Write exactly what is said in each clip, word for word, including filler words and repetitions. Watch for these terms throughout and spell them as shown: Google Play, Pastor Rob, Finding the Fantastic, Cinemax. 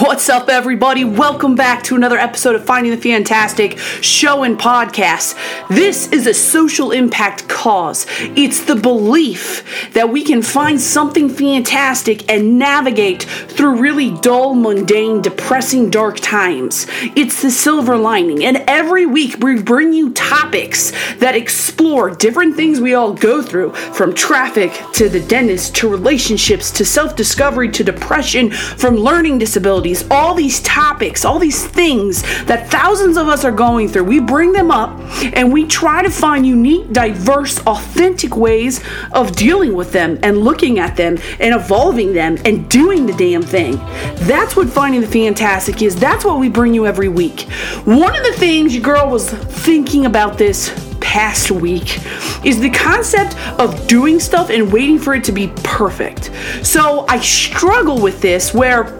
What's up, everybody? Welcome back to another episode of Finding the Fantastic show and podcast. This is a social impact cause. It's the belief that we can find something fantastic and navigate through really dull, mundane, depressing, dark times. It's the silver lining. And every week we bring you topics that explore different things we all go through, from traffic to the dentist, to relationships, to self-discovery, to depression, from learning disabilities. All these topics, all these things that thousands of us are going through, we bring them up and we try to find unique, diverse, authentic ways of dealing with them and looking at them and evolving them and doing the damn thing. That's what Finding the Fantastic is. That's what we bring you every week. One of the things your girl was thinking about this past week is the concept of doing stuff and waiting for it to be perfect. So I struggle with this where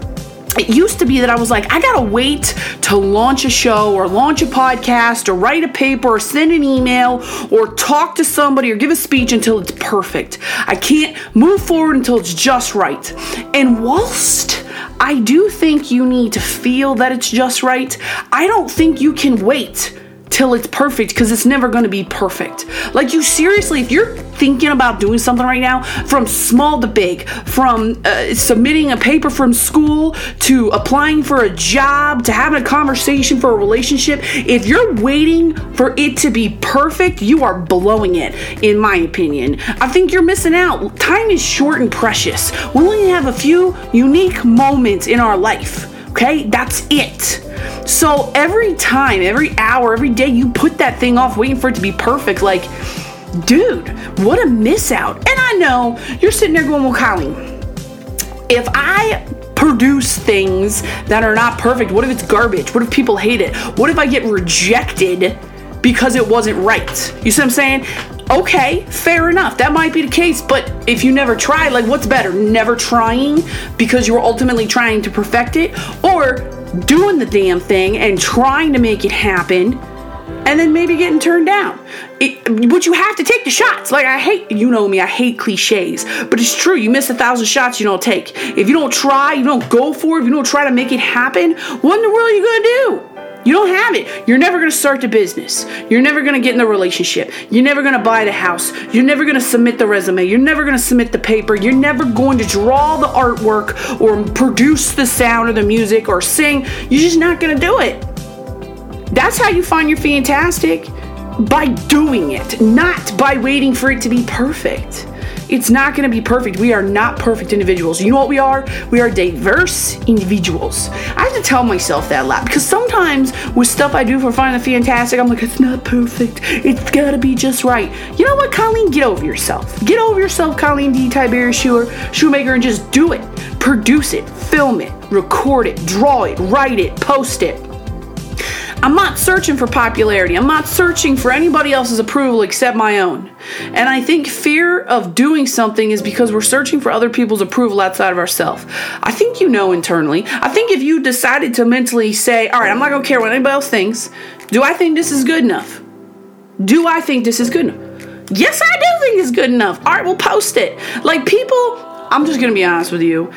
it used to be that I was like, I gotta wait to launch a show or launch a podcast or write a paper or send an email or talk to somebody or give a speech until it's perfect. I can't move forward until it's just right. And whilst I do think you need to feel that it's just right, I don't think you can wait till it's perfect, because it's never going to be perfect. Like, you seriously, if you're thinking about doing something right now, from small to big, from uh, submitting a paper from school to applying for a job to having a conversation for a relationship, if you're waiting for it to be perfect, you are blowing it, in my opinion. I think you're missing out. Time is short and precious. We only have a few unique moments in our life. Okay, that's it. So every time, every hour, every day you put that thing off waiting for it to be perfect, like, dude, what a miss out. And I know you're sitting there going, well, Colleen, if I produce things that are not perfect, what if it's garbage? What if people hate it? What if I get rejected because it wasn't right? You see what I'm saying? Okay, fair enough. That might be the case, but if you never try, like, what's better? Never trying because you're ultimately trying to perfect it, or doing the damn thing and trying to make it happen and then maybe getting turned down. It, but you have to take the shots. Like, I hate, you know me, I hate cliches, but it's true. You miss a thousand shots you don't take. If you don't try, you don't go for it, if you don't try to make it happen, what in the world are you going to do? You don't have it. You're never going to start the business. You're never going to get in the relationship. You're never going to buy the house. You're never going to submit the resume. You're never going to submit the paper. You're never going to draw the artwork or produce the sound or the music or sing. You're just not going to do it. That's how you find your fantastic, by doing it, not by waiting for it to be perfect. It's not going to be perfect. We are not perfect individuals. You know what we are? We are diverse individuals. I have to tell myself that a lot, because sometimes with stuff I do for Finding the Fantastic, I'm like, it's not perfect. It's got to be just right. You know what, Colleen? Get over yourself. Get over yourself, Colleen D. Tiberius Shoemaker, and just do it. Produce it. Film it. Record it. Draw it. Write it. Post it. I'm not searching for popularity. I'm not searching for anybody else's approval except my own. And I think fear of doing something is because we're searching for other people's approval outside of ourselves. I think you know internally. I think if you decided to mentally say, all right, I'm not going to care what anybody else thinks. Do I think this is good enough? Do I think this is good enough? Yes, I do think it's good enough. All right, we'll post it. Like, people, I'm just going to be honest with you,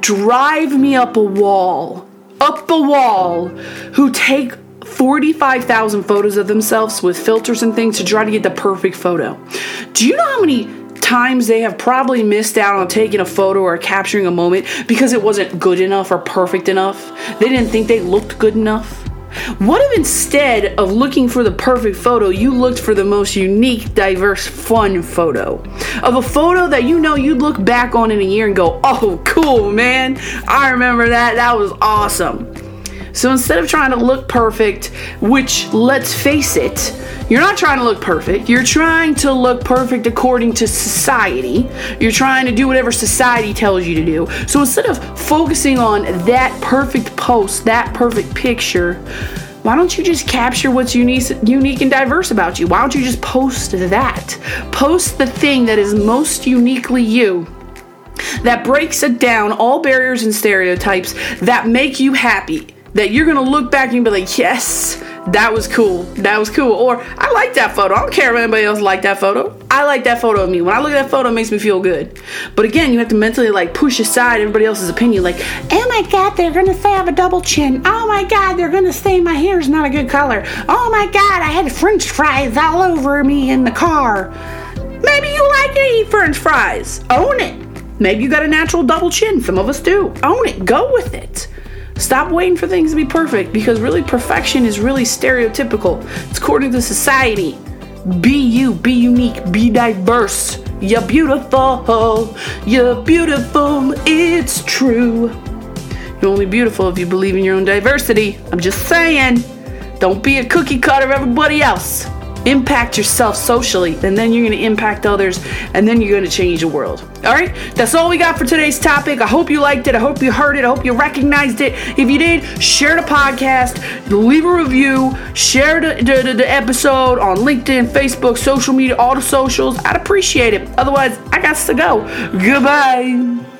drive me up a wall, up a wall, who take forty-five thousand photos of themselves with filters and things to try to get the perfect photo. Do you know how many times they have probably missed out on taking a photo or capturing a moment because it wasn't good enough or perfect enough? They didn't think they looked good enough. What if instead of looking for the perfect photo, you looked for the most unique, diverse, fun photo? Of a photo that you know you'd look back on in a year and go, oh, cool, man. I remember that. That was awesome. So instead of trying to look perfect, which, let's face it, you're not trying to look perfect. You're trying to look perfect according to society. You're trying to do whatever society tells you to do. So instead of focusing on that perfect post, that perfect picture, why don't you just capture what's unique, unique and diverse about you? Why don't you just post that? Post the thing that is most uniquely you, that breaks it down, all barriers and stereotypes, that make you happy, that you're going to look back and be like, yes, that was cool. That was cool. Or I like that photo. I don't care if anybody else liked that photo. I like that photo of me. When I look at that photo, it makes me feel good. But again, you have to mentally like push aside everybody else's opinion. Like, oh my God, they're going to say I have a double chin. Oh my God, they're going to say my hair is not a good color. Oh my God, I had French fries all over me in the car. Maybe you like to eat French fries. Own it. Maybe you got a natural double chin. Some of us do. Own it. Go with it. Stop waiting for things to be perfect, because really perfection is really stereotypical. It's according to society. Be you. Be unique. Be diverse. You're beautiful. You're beautiful. It's true. You're only beautiful if you believe in your own diversity. I'm just saying. Don't be a cookie cutter of everybody else. Impact yourself socially, and then you're going to impact others, and then you're going to change the world. All right, that's all we got for today's topic. I hope you liked it. I hope you heard it. I hope you recognized it. If you did, share the podcast, leave a review, share the, the, the episode on LinkedIn, Facebook, social media, all the socials. I'd appreciate it. Otherwise, I got to go. Goodbye.